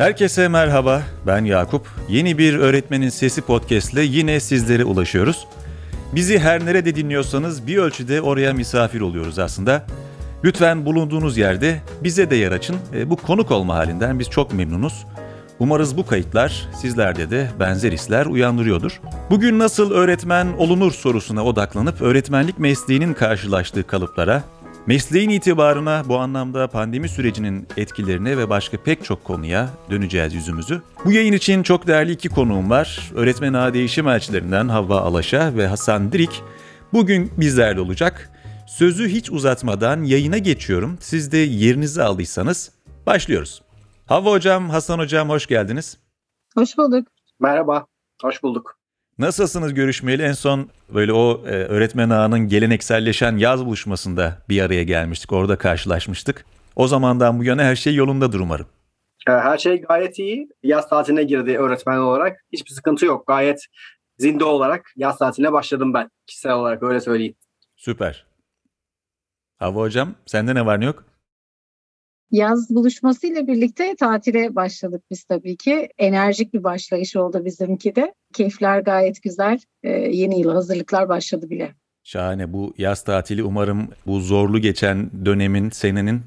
Herkese merhaba, ben Yakup. Yeni bir Öğretmenin Sesi Podcast ile yine sizlere ulaşıyoruz. Bizi her nerede dinliyorsanız bir ölçüde oraya misafir oluyoruz aslında. Lütfen bulunduğunuz yerde bize de yer açın. Bu konuk olma halinden biz çok memnunuz. Umarız bu kayıtlar sizlerde de benzer hisler uyandırıyordur. Bugün nasıl öğretmen olunur sorusuna odaklanıp öğretmenlik mesleğinin karşılaştığı kalıplara, mesleğin itibarına, bu anlamda pandemi sürecinin etkilerine ve başka pek çok konuya döneceğiz yüzümüzü. Bu yayın için çok değerli iki konuğum var. Öğretmen Ağı Değişim Elçilerinden Havva Alaşa ve Hasan Dirik bugün bizlerle olacak. Sözü hiç uzatmadan yayına geçiyorum. Siz de yerinizi aldıysanız başlıyoruz. Havva Hocam, Hasan Hocam hoş geldiniz. Hoş bulduk. Merhaba, hoş bulduk. Nasılsınız görüşmeyeli? En son böyle o öğretmen ağının gelenekselleşen yaz buluşmasında bir araya gelmiştik. Orada karşılaşmıştık. O zamandan bu yana her şey yolundadır umarım. Her şey gayet iyi. Yaz tatiline girdi öğretmen olarak. Hiçbir sıkıntı yok. Gayet zinde olarak yaz tatiline başladım ben. Kişisel olarak öyle söyleyeyim. Süper. Havva Hocam sende ne var ne yok? Yaz buluşmasıyla birlikte tatile başladık biz tabii ki. Enerjik bir başlayış oldu bizimki de. Keyifler gayet güzel. Yeni yıl hazırlıklar başladı bile. Şahane. Bu yaz tatili umarım bu zorlu geçen dönemin, senenin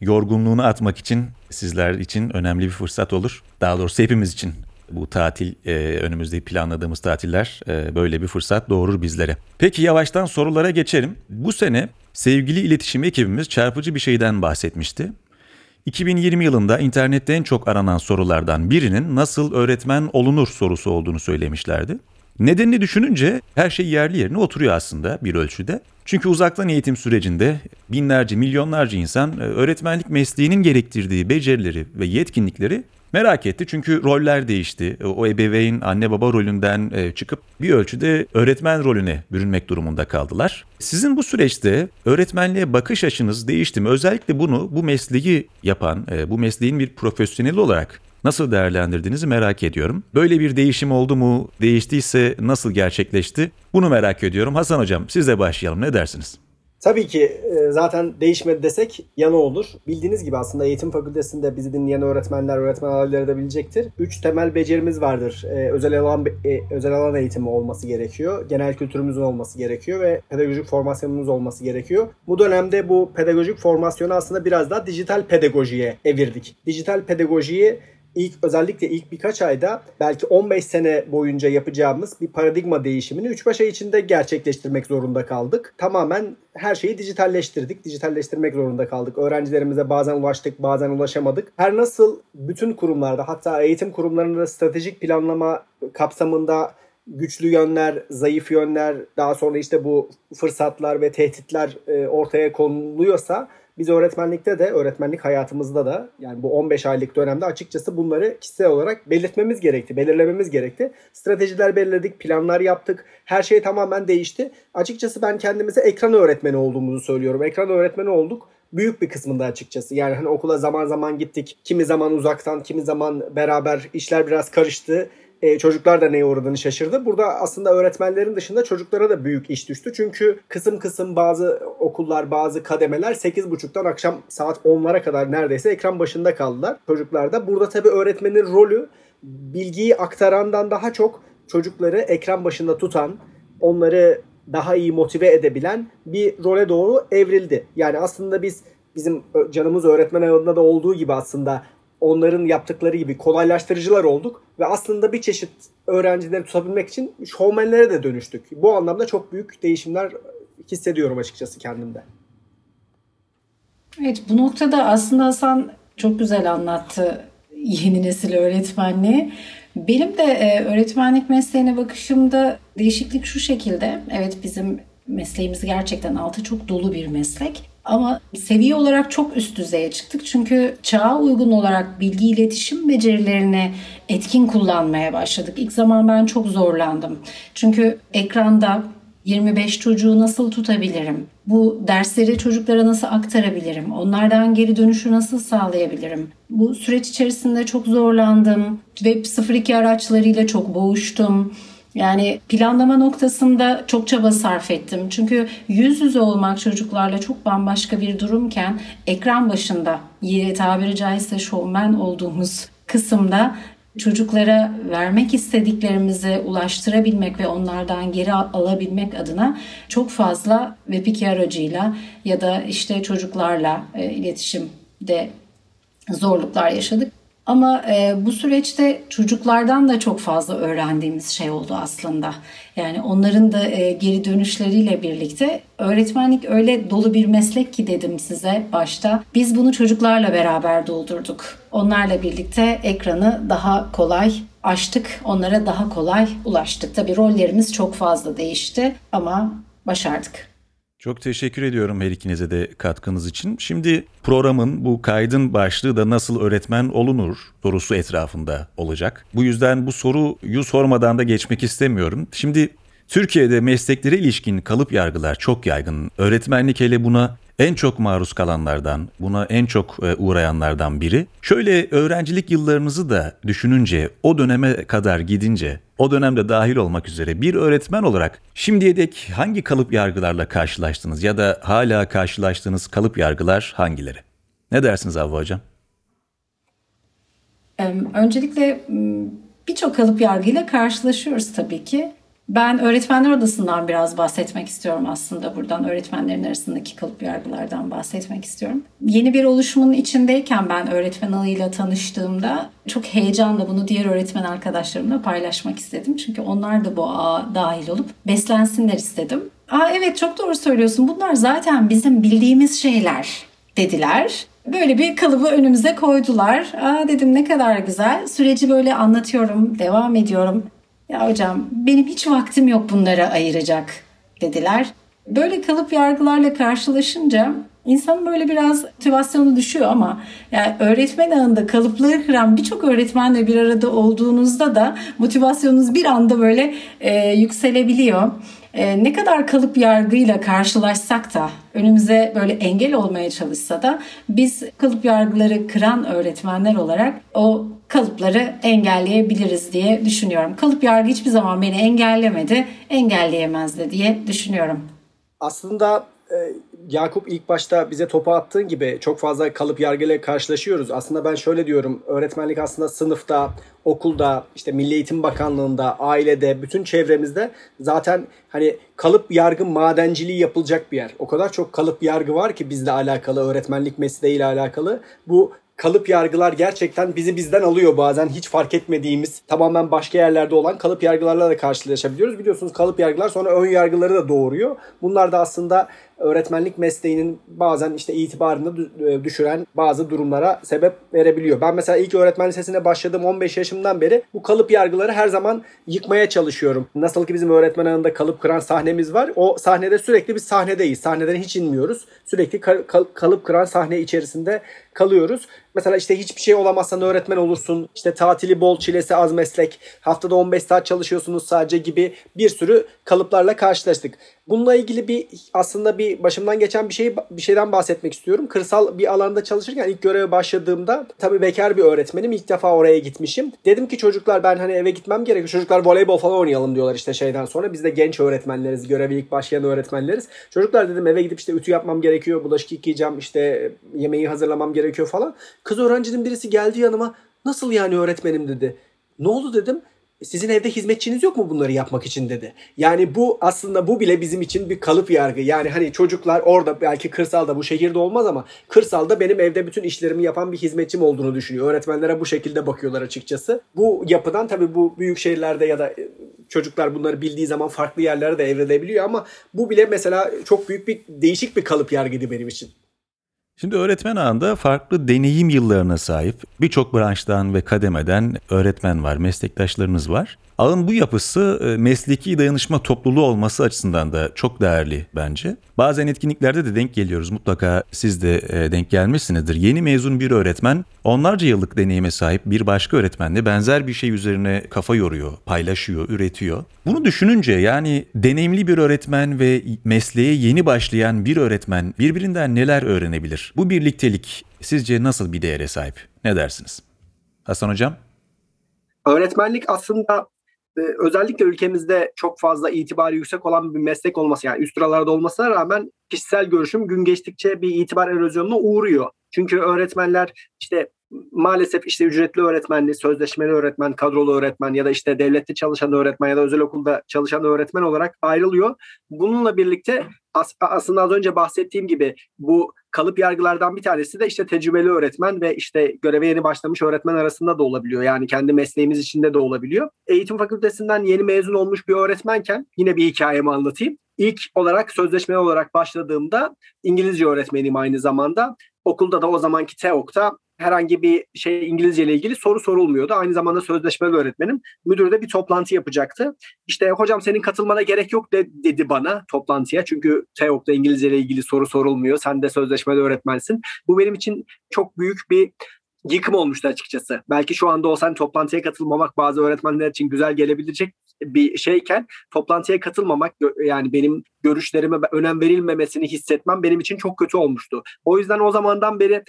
yorgunluğunu atmak için sizler için önemli bir fırsat olur. Daha doğrusu hepimiz için bu tatil, önümüzde planladığımız tatiller böyle bir fırsat doğurur bizlere. Peki yavaştan sorulara geçelim. Bu sene sevgili iletişim ekibimiz çarpıcı bir şeyden bahsetmişti. 2020 yılında internette en çok aranan sorulardan birinin nasıl öğretmen olunur sorusu olduğunu söylemişlerdi. Nedenini düşününce her şey yerli yerine oturuyor aslında bir ölçüde. Çünkü uzaktan eğitim sürecinde binlerce, milyonlarca insan öğretmenlik mesleğinin gerektirdiği becerileri ve yetkinlikleri merak etti. Çünkü roller değişti. O ebeveyn, anne baba rolünden çıkıp bir ölçüde öğretmen rolüne bürünmek durumunda kaldılar. Sizin bu süreçte öğretmenliğe bakış açınız değişti mi? Özellikle bunu, bu mesleği yapan, bu mesleğin bir profesyoneli olarak nasıl değerlendirdiğinizi merak ediyorum. Böyle bir değişim oldu mu? Değiştiyse nasıl gerçekleşti? Bunu merak ediyorum. Hasan Hocam sizle başlayalım. Ne dersiniz? Tabii ki zaten değişmedi desek yanı olur. Bildiğiniz gibi aslında eğitim fakültesinde bizi dinleyen öğretmenler, öğretmen adayları da bilecektir. 3 temel becerimiz vardır. Özel alan eğitimi olması gerekiyor. Genel kültürümüzün olması gerekiyor ve pedagojik formasyonumuz olması gerekiyor. Bu dönemde bu pedagojik formasyonu aslında biraz daha dijital pedagojiye evirdik. Dijital pedagojiyi özellikle ilk birkaç ayda belki 15 sene boyunca yapacağımız bir paradigma değişimini 3-5 ay içinde gerçekleştirmek zorunda kaldık. Tamamen her şeyi dijitalleştirdik. Dijitalleştirmek zorunda kaldık. Öğrencilerimize bazen ulaştık, bazen ulaşamadık. Her nasıl bütün kurumlarda, hatta eğitim kurumlarında stratejik planlama kapsamında güçlü yönler, zayıf yönler, daha sonra işte bu fırsatlar ve tehditler ortaya konuluyorsa, biz öğretmenlikte de, öğretmenlik hayatımızda da, yani bu 15 aylık dönemde açıkçası bunları kişisel olarak belirlememiz gerekti. Stratejiler belirledik, planlar yaptık, her şey tamamen değişti. Açıkçası ben kendimize ekran öğretmeni olduğumuzu söylüyorum. Ekran öğretmeni olduk. Büyük bir kısmında açıkçası. Yani hani okula zaman zaman gittik, kimi zaman uzaktan, kimi zaman beraber, işler biraz karıştı. Çocuklar da neye uğradığını şaşırdı. Burada aslında öğretmenlerin dışında çocuklara da büyük iş düştü. Çünkü kısım bazı okullar, bazı kademeler 8.30'dan akşam saat 10'lara kadar neredeyse ekran başında kaldılar çocuklar da. Burada tabii öğretmenin rolü bilgiyi aktarandan daha çok çocukları ekran başında tutan, onları daha iyi motive edebilen bir role doğru evrildi. Yani aslında bizim canımız öğretmen ağında da olduğu gibi aslında onların yaptıkları gibi kolaylaştırıcılar olduk ve aslında bir çeşit öğrencileri tutabilmek için şovmenlere de dönüştük. Bu anlamda çok büyük değişimler hissediyorum açıkçası kendimde. Evet, bu noktada aslında Hasan çok güzel anlattı yeni nesil öğretmenliği. Benim de öğretmenlik mesleğine bakışımda değişiklik şu şekilde. Evet, bizim mesleğimiz gerçekten altı çok dolu bir meslek. Ama seviye olarak çok üst düzeye çıktık. Çünkü çağa uygun olarak bilgi iletişim becerilerini etkin kullanmaya başladık. İlk zaman ben çok zorlandım. Çünkü ekranda 25 çocuğu nasıl tutabilirim? Bu dersleri çocuklara nasıl aktarabilirim? Onlardan geri dönüşü nasıl sağlayabilirim? Bu süreç içerisinde çok zorlandım. Web 02 araçlarıyla çok boğuştum. Yani planlama noktasında çok çaba sarf ettim. Çünkü yüz yüze olmak çocuklarla çok bambaşka bir durumken ekran başında tabiri caizse şovmen olduğumuz kısımda çocuklara vermek istediklerimizi ulaştırabilmek ve onlardan geri alabilmek adına çok fazla WebIK aracıyla ya da işte çocuklarla iletişimde zorluklar yaşadık. Ama bu süreçte çocuklardan da çok fazla öğrendiğimiz şey oldu aslında. Yani onların da geri dönüşleriyle birlikte öğretmenlik öyle dolu bir meslek ki dedim size başta. Biz bunu çocuklarla beraber doldurduk. Onlarla birlikte ekranı daha kolay açtık, onlara daha kolay ulaştık. Tabii rollerimiz çok fazla değişti ama başardık. Çok teşekkür ediyorum her ikinize de katkınız için. Şimdi programın, bu kaydın başlığı da nasıl öğretmen olunur sorusu etrafında olacak. Bu yüzden bu soruyu sormadan da geçmek istemiyorum. Şimdi Türkiye'de mesleklere ilişkin kalıp yargılar çok yaygın. Öğretmenlik hele buna en çok maruz kalanlardan, buna en çok uğrayanlardan biri. Şöyle öğrencilik yıllarınızı da düşününce, o döneme kadar gidince, o dönemde dahil olmak üzere bir öğretmen olarak şimdiye dek hangi kalıp yargılarla karşılaştınız ya da hala karşılaştığınız kalıp yargılar hangileri? Ne dersiniz Havva Hocam? Öncelikle birçok kalıp yargıyla karşılaşıyoruz tabii ki. Ben öğretmenler odasından biraz bahsetmek istiyorum aslında buradan. Öğretmenlerin arasındaki kalıp yargılardan bahsetmek istiyorum. Yeni bir oluşumun içindeyken ben öğretmen ağıyla tanıştığımda çok heyecanla bunu diğer öğretmen arkadaşlarımla paylaşmak istedim. Çünkü onlar da bu ağa dahil olup beslensinler istedim. "Aa evet, çok doğru söylüyorsun. Bunlar zaten bizim bildiğimiz şeyler," dediler. Böyle bir kalıbı önümüze koydular. "Aa," dedim, "ne kadar güzel." Süreci böyle anlatıyorum, devam ediyorum. "Ya hocam, benim hiç vaktim yok bunlara ayıracak," dediler. Böyle kalıp yargılarla karşılaşınca insan böyle biraz motivasyonu düşüyor ama yani öğretmen ağında kalıpları kıran birçok öğretmenle bir arada olduğunuzda da motivasyonunuz bir anda böyle yükselebiliyor. Ne kadar kalıp yargıyla karşılaşsak da, önümüze böyle engel olmaya çalışsa da biz kalıp yargıları kıran öğretmenler olarak o kalıpları engelleyebiliriz diye düşünüyorum. Kalıp yargı hiçbir zaman beni engellemedi, engelleyemez de diye düşünüyorum. Aslında Yakup, ilk başta bize topu attığın gibi çok fazla kalıp yargıyla karşılaşıyoruz. Aslında ben şöyle diyorum, öğretmenlik aslında sınıfta, okulda, işte Milli Eğitim Bakanlığı'nda, ailede, bütün çevremizde zaten hani kalıp yargı madenciliği yapılacak bir yer. O kadar çok kalıp yargı var ki bizle alakalı, öğretmenlik mesleğiyle alakalı. Bu kalıp yargılar gerçekten bizi bizden alıyor bazen. Hiç fark etmediğimiz, tamamen başka yerlerde olan kalıp yargılarla da karşılaşabiliyoruz. Biliyorsunuz kalıp yargılar sonra ön yargıları da doğuruyor. Bunlar da aslında öğretmenlik mesleğinin bazen işte itibarını düşüren bazı durumlara sebep verebiliyor. Ben mesela ilk öğretmen lisesine başladığım 15 yaşımdan beri bu kalıp yargıları her zaman yıkmaya çalışıyorum. Nasıl ki bizim öğretmen anında kalıp kıran sahnemiz var. O sahnede sürekli biz sahnedeyiz. Sahneden hiç inmiyoruz. Sürekli kalıp kıran sahne içerisinde kalıyoruz. Mesela işte hiçbir şey olamazsan öğretmen olursun, işte tatili bol çilesi az meslek, haftada 15 saat çalışıyorsunuz sadece gibi bir sürü kalıplarla karşılaştık. Bununla ilgili aslında başımdan geçen bir şeyden bahsetmek istiyorum. Kırsal bir alanda çalışırken ilk göreve başladığımda, tabii bekar bir öğretmenim, ilk defa oraya gitmişim. Dedim ki çocuklar, ben hani eve gitmem gerekiyor. Çocuklar voleybol falan oynayalım diyorlar işte şeyden sonra. Biz de genç öğretmenleriz, göreve ilk başlayan öğretmenleriz. Çocuklar dedim, eve gidip işte ütü yapmam gerekiyor, bulaşık yıkayacağım, işte yemeği hazırlamam gerekiyor falan. Kız öğrencinin birisi geldi yanıma, "Nasıl yani öğretmenim?" dedi. "Ne oldu?" dedim. "Sizin evde hizmetçiniz yok mu bunları yapmak için?" dedi. Yani bu bile bizim için bir kalıp yargı. Yani hani çocuklar orada, belki kırsalda, bu şehirde olmaz ama kırsalda benim evde bütün işlerimi yapan bir hizmetçim olduğunu düşünüyor. Öğretmenlere bu şekilde bakıyorlar açıkçası. Bu yapıdan tabii bu büyük şehirlerde ya da çocuklar bunları bildiği zaman farklı yerlere de evrilebiliyor ama bu bile mesela çok büyük bir değişik bir kalıp yargıydı benim için. Şimdi öğretmen ağında farklı deneyim yıllarına sahip birçok branştan ve kademeden öğretmen var, meslektaşlarınız var. Ağın bu yapısı mesleki dayanışma topluluğu olması açısından da çok değerli bence. Bazen etkinliklerde de denk geliyoruz. Mutlaka siz de denk gelmişsinizdir. Yeni mezun bir öğretmen onlarca yıllık deneyime sahip bir başka öğretmenle benzer bir şey üzerine kafa yoruyor, paylaşıyor, üretiyor. Bunu düşününce yani deneyimli bir öğretmen ve mesleğe yeni başlayan bir öğretmen birbirinden neler öğrenebilir? Bu birliktelik sizce nasıl bir değere sahip? Ne dersiniz? Hasan Hocam? Öğretmenlik aslında özellikle ülkemizde çok fazla itibarı yüksek olan bir meslek olması, yani üst sıralarda olmasına rağmen kişisel görüşüm gün geçtikçe bir itibar erozyonuna uğruyor. Çünkü öğretmenler işte maalesef işte ücretli öğretmenli, sözleşmeli öğretmen, kadrolu öğretmen ya da işte devlette çalışan öğretmen ya da özel okulda çalışan öğretmen olarak ayrılıyor. Bununla birlikte aslında az önce bahsettiğim gibi bu kalıp yargılardan bir tanesi de işte tecrübeli öğretmen ve işte göreve yeni başlamış öğretmen arasında da olabiliyor. Yani kendi mesleğimiz içinde de olabiliyor. Eğitim fakültesinden yeni mezun olmuş bir öğretmenken yine bir hikayemi anlatayım. İlk olarak sözleşmeli olarak başladığımda İngilizce öğretmeniyim aynı zamanda. Okulda da o zamanki TEOK'ta herhangi bir İngilizce ile ilgili soru sorulmuyordu. Aynı zamanda sözleşmeli öğretmenim. Müdür de bir toplantı yapacaktı. İşte hocam senin katılmana gerek yok dedi bana toplantıya. Çünkü TEOK'ta İngilizce ile ilgili soru sorulmuyor. Sen de sözleşmeli öğretmensin. Bu benim için çok büyük bir yıkım olmuştu açıkçası. Belki şu anda olsan toplantıya katılmamak bazı öğretmenler için güzel gelebilecek bir şeyken toplantıya katılmamak, yani benim görüşlerime önem verilmemesini hissetmem benim için çok kötü olmuştu. O yüzden o zamandan beri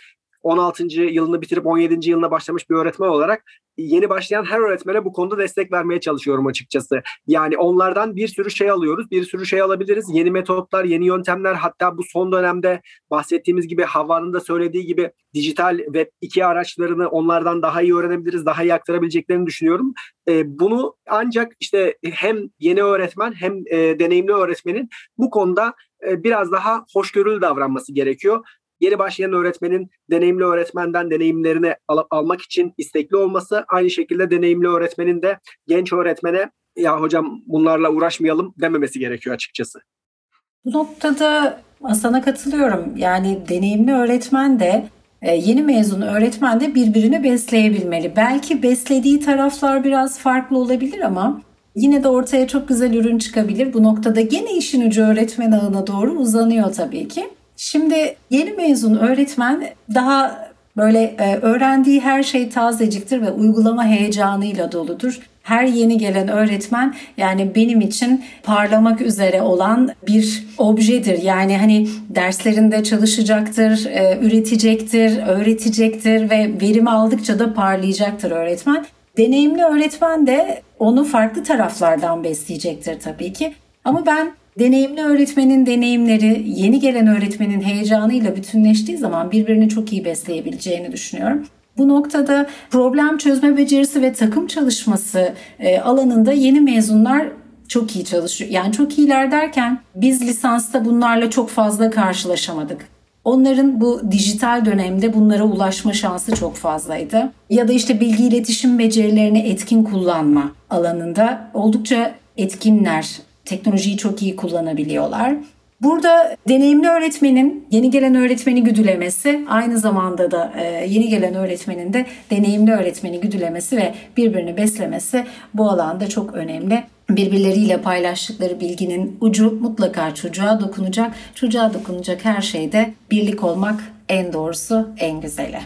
16. yılını bitirip 17. yılına başlamış bir öğretmen olarak yeni başlayan her öğretmene bu konuda destek vermeye çalışıyorum açıkçası. Yani onlardan bir sürü şey alıyoruz, bir sürü şey alabiliriz. Yeni metotlar, yeni yöntemler, hatta bu son dönemde bahsettiğimiz gibi Havva'nın da söylediği gibi dijital web 2 araçlarını onlardan daha iyi öğrenebiliriz, daha iyi aktarabileceklerini düşünüyorum. Bunu ancak işte hem yeni öğretmen hem deneyimli öğretmenin bu konuda biraz daha hoşgörülü davranması gerekiyor. Yeni başlayan öğretmenin deneyimli öğretmenden deneyimlerini almak için istekli olması, aynı şekilde deneyimli öğretmenin de genç öğretmene ya hocam bunlarla uğraşmayalım dememesi gerekiyor açıkçası. Bu noktada Hasan'a katılıyorum. Yani deneyimli öğretmen de yeni mezun öğretmen de birbirini besleyebilmeli. Belki beslediği taraflar biraz farklı olabilir ama yine de ortaya çok güzel ürün çıkabilir. Bu noktada gene işin ucu öğretmen ağına doğru uzanıyor tabii ki. Şimdi yeni mezun öğretmen daha böyle öğrendiği her şey tazeciktir ve uygulama heyecanıyla doludur. Her yeni gelen öğretmen yani benim için parlamak üzere olan bir objedir. Yani hani derslerinde çalışacaktır, üretecektir, öğretecektir ve verimi aldıkça da parlayacaktır öğretmen. Deneyimli öğretmen de onu farklı taraflardan besleyecektir tabii ki. Ama ben deneyimli öğretmenin deneyimleri yeni gelen öğretmenin heyecanıyla bütünleştiği zaman birbirini çok iyi besleyebileceğini düşünüyorum. Bu noktada problem çözme becerisi ve takım çalışması alanında yeni mezunlar çok iyi çalışıyor. Yani çok iyiler derken biz lisansta bunlarla çok fazla karşılaşamadık. Onların bu dijital dönemde bunlara ulaşma şansı çok fazlaydı. Ya da işte bilgi iletişim becerilerini etkin kullanma alanında oldukça etkinler. Teknolojiyi çok iyi kullanabiliyorlar. Burada deneyimli öğretmenin yeni gelen öğretmeni güdülemesi, aynı zamanda da yeni gelen öğretmenin de deneyimli öğretmeni güdülemesi ve birbirini beslemesi bu alanda çok önemli. Birbirleriyle paylaştıkları bilginin ucu mutlaka çocuğa dokunacak. Çocuğa dokunacak her şeyde birlik olmak en doğrusu, en güzeli.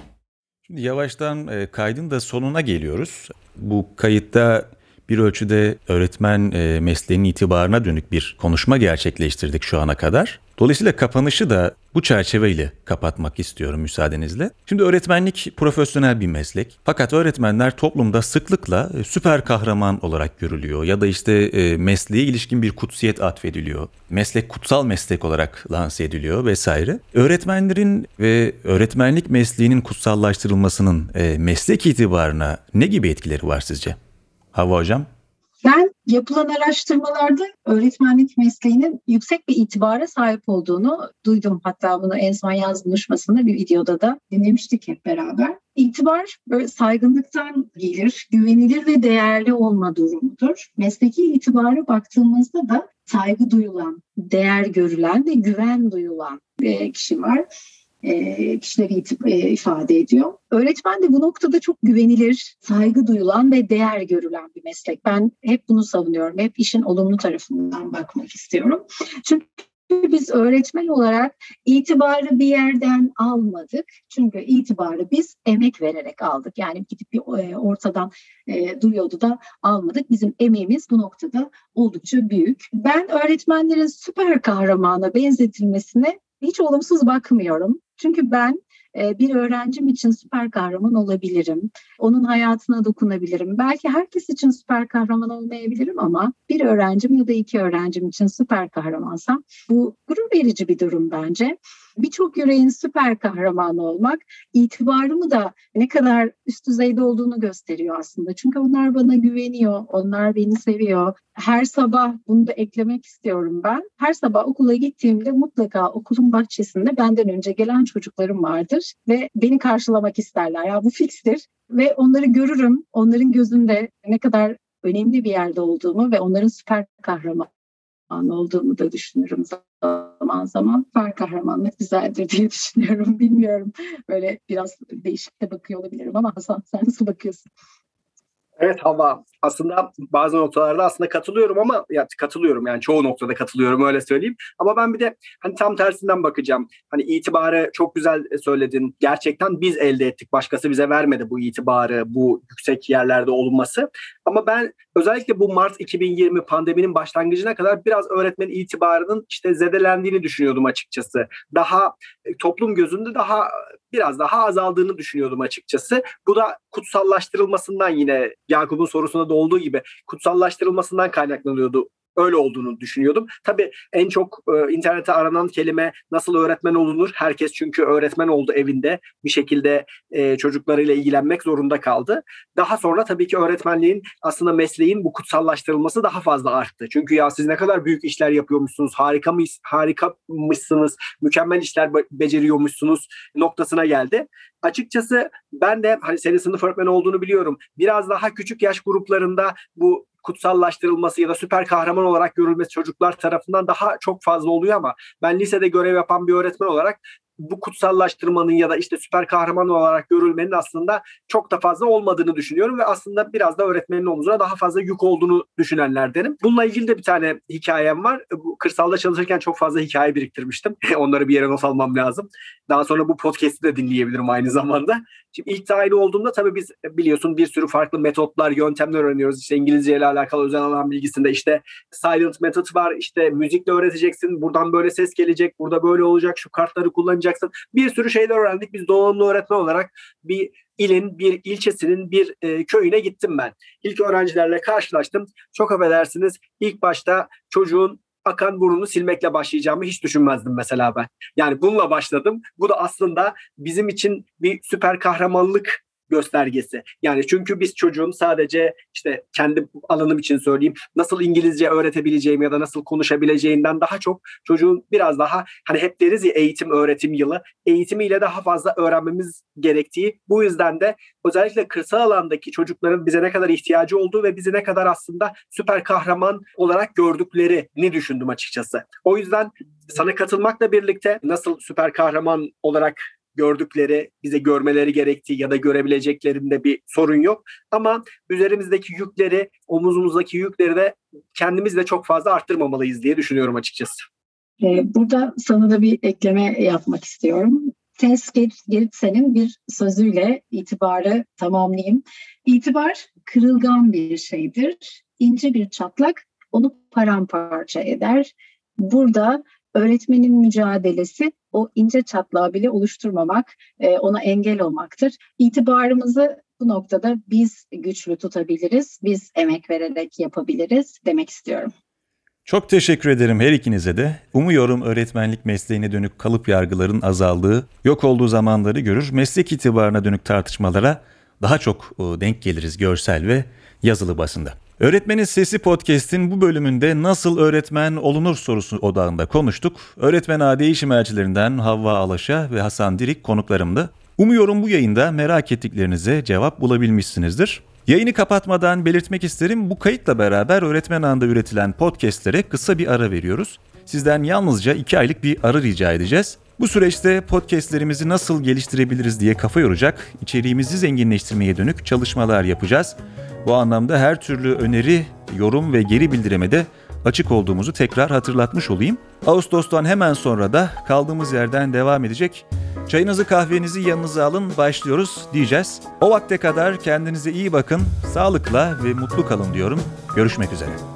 Şimdi yavaştan kaydın da sonuna geliyoruz. Bu kayıtta bir ölçüde öğretmen mesleğinin itibarına dönük bir konuşma gerçekleştirdik şu ana kadar. Dolayısıyla kapanışı da bu çerçeveyle kapatmak istiyorum müsaadenizle. Şimdi öğretmenlik profesyonel bir meslek. Fakat öğretmenler toplumda sıklıkla süper kahraman olarak görülüyor. Ya da işte mesleğe ilişkin bir kutsiyet atfediliyor. Meslek kutsal meslek olarak lanse ediliyor vesaire. Öğretmenlerin ve öğretmenlik mesleğinin kutsallaştırılmasının meslek itibarına ne gibi etkileri var sizce? Havva Hocam. Ben yapılan araştırmalarda öğretmenlik mesleğinin yüksek bir itibara sahip olduğunu duydum. Hatta bunu en son yaz buluşmasında bir videoda da dinlemiştik hep beraber. İtibar böyle saygınlıktan gelir, güvenilir ve değerli olma durumudur. Mesleki itibara baktığımızda da saygı duyulan, değer görülen ve güven duyulan bir kişi var. Kişileri ifade ediyor. Öğretmen de bu noktada çok güvenilir, saygı duyulan ve değer görülen bir meslek. Ben hep bunu savunuyorum. Hep işin olumlu tarafından bakmak istiyorum. Çünkü biz öğretmen olarak itibarı bir yerden almadık. Çünkü itibarı biz emek vererek aldık. Yani gidip bir ortadan duyuyordu da almadık. Bizim emeğimiz bu noktada oldukça büyük. Ben öğretmenlerin süper kahramana benzetilmesine hiç olumsuz bakmıyorum. Çünkü ben bir öğrencim için süper kahraman olabilirim. Onun hayatına dokunabilirim. Belki herkes için süper kahraman olmayabilirim ama bir öğrencim ya da iki öğrencim için süper kahramansam bu gurur verici bir durum bence. birçok yüreğin süper kahramanı olmak itibarımı da ne kadar üst düzeyde olduğunu gösteriyor aslında. Çünkü onlar bana güveniyor, onlar beni seviyor. Her sabah bunu da eklemek istiyorum ben. Her sabah okula gittiğimde mutlaka okulun bahçesinde benden önce gelen çocuklarım vardır ve beni karşılamak isterler. Ya bu fikstir ve onları görürüm. Onların gözünde ne kadar önemli bir yerde olduğumu ve onların süper kahramanı olduğumu da düşünürüm zaman zaman. Süper kahramanlık güzeldir diye düşünüyorum. Bilmiyorum. Böyle biraz değişik de bakıyor olabilirim ama Hasan, sen nasıl bakıyorsun? Evet, ama aslında bazı noktalarda aslında katılıyorum ama ya katılıyorum yani çoğu noktada katılıyorum öyle söyleyeyim. Ama ben bir de hani tam tersinden bakacağım. Hani itibarı çok güzel söyledin. Gerçekten biz elde ettik. Başkası bize vermedi bu itibarı, bu yüksek yerlerde olunması. Ama ben özellikle bu Mart 2020 pandeminin başlangıcına kadar biraz öğretmen itibarının işte zedelendiğini düşünüyordum açıkçası. Daha toplum gözünde biraz daha azaldığını düşünüyordum açıkçası. Bu da kutsallaştırılmasından yine Yakup'un sorusunda da olduğu gibi kutsallaştırılmasından kaynaklanıyordu. Öyle olduğunu düşünüyordum. Tabii en çok internette aranan kelime nasıl öğretmen olunur? Herkes çünkü öğretmen oldu evinde. Bir şekilde çocuklarıyla ilgilenmek zorunda kaldı. Daha sonra tabii ki öğretmenliğin aslında mesleğin bu kutsallaştırılması daha fazla arttı. Çünkü ya siz ne kadar büyük işler yapıyormuşsunuz, harikamışsınız, mükemmel işler beceriyormuşsunuz noktasına geldi. Açıkçası ben de hani senin sınıf öğretmeni olduğunu biliyorum. Biraz daha küçük yaş gruplarında bu kutsallaştırılması ya da süper kahraman olarak görülmesi çocuklar tarafından daha çok fazla oluyor ama ben lisede görev yapan bir öğretmen olarak bu kutsallaştırmanın ya da işte süper kahraman olarak görülmenin aslında çok da fazla olmadığını düşünüyorum ve aslında biraz da öğretmenin omzuna daha fazla yük olduğunu düşünenlerdenim. Bununla ilgili de bir tane hikayem var. Kırsalda çalışırken çok fazla hikaye biriktirmiştim. Onları bir yere not almam lazım. Daha sonra bu podcast'i de dinleyebilirim aynı zamanda. Şimdi ilk dahil olduğumda tabii biz biliyorsun bir sürü farklı metotlar, yöntemler öğreniyoruz. İşte İngilizce ile alakalı özel alan bilgisinde işte silent method var. İşte müzikle öğreteceksin. Buradan böyle ses gelecek. Burada böyle olacak. Şu kartları kullan. Bir sürü şeyler öğrendik. Biz donanımlı öğretmen olarak bir ilin, bir ilçesinin, bir köyüne gittim ben. İlk öğrencilerle karşılaştım. Çok affedersiniz, ilk başta çocuğun akan burnunu silmekle başlayacağımı hiç düşünmezdim mesela ben. Yani bununla başladım. Bu da aslında bizim için bir süper kahramanlık göstergesi. Yani çünkü biz çocuğun sadece işte kendi alanım için söyleyeyim nasıl İngilizce öğretebileceğim ya da nasıl konuşabileceğinden daha çok çocuğun biraz daha hani hep deriz ya eğitim öğretim yılı eğitimiyle daha fazla öğrenmemiz gerektiği bu yüzden de özellikle kırsal alandaki çocukların bize ne kadar ihtiyacı olduğu ve bizi ne kadar aslında süper kahraman olarak gördüklerini düşündüm açıkçası. O yüzden sana katılmakla birlikte nasıl süper kahraman olarak gördükleri, bize görmeleri gerektiği ya da görebileceklerinde bir sorun yok. Ama üzerimizdeki yükleri, omuzumuzdaki yükleri de kendimiz de çok fazla arttırmamalıyız diye düşünüyorum açıkçası. Burada sana da bir ekleme yapmak istiyorum. Tess Gerritsen'in bir sözüyle itibarı tamamlayayım. İtibar kırılgan bir şeydir. İnce bir çatlak onu paramparça eder. Burada öğretmenin mücadelesi o ince çatlağı bile oluşturmamak, ona engel olmaktır. İtibarımızı bu noktada biz güçlü tutabiliriz, biz emek vererek yapabiliriz demek istiyorum. Çok teşekkür ederim her ikinize de. Umuyorum öğretmenlik mesleğine dönük kalıp yargıların azaldığı, yok olduğu zamanları görür, meslek itibarına dönük tartışmalara daha çok denk geliriz görsel ve yazılı basında. Öğretmenin Sesi Podcast'in bu bölümünde nasıl öğretmen olunur sorusu odağında konuştuk. Öğretmen Ağı Değişim Elçilerinden Havva Alaşa ve Hasan Dirik konuklarımdı. Umuyorum bu yayında merak ettiklerinize cevap bulabilmişsinizdir. Yayını kapatmadan belirtmek isterim. Bu kayıtla beraber Öğretmen Ağı'nda üretilen podcastlere kısa bir ara veriyoruz. Sizden yalnızca 2 aylık bir ara rica edeceğiz. Bu süreçte podcastlerimizi nasıl geliştirebiliriz diye kafa yoracak, içeriğimizi zenginleştirmeye dönük çalışmalar yapacağız. Bu anlamda her türlü öneri, yorum ve geri bildirime de açık olduğumuzu tekrar hatırlatmış olayım. Ağustos'tan hemen sonra da kaldığımız yerden devam edecek. Çayınızı kahvenizi yanınıza alın, başlıyoruz diyeceğiz. O vakte kadar kendinize iyi bakın, sağlıkla ve mutlu kalın diyorum. Görüşmek üzere.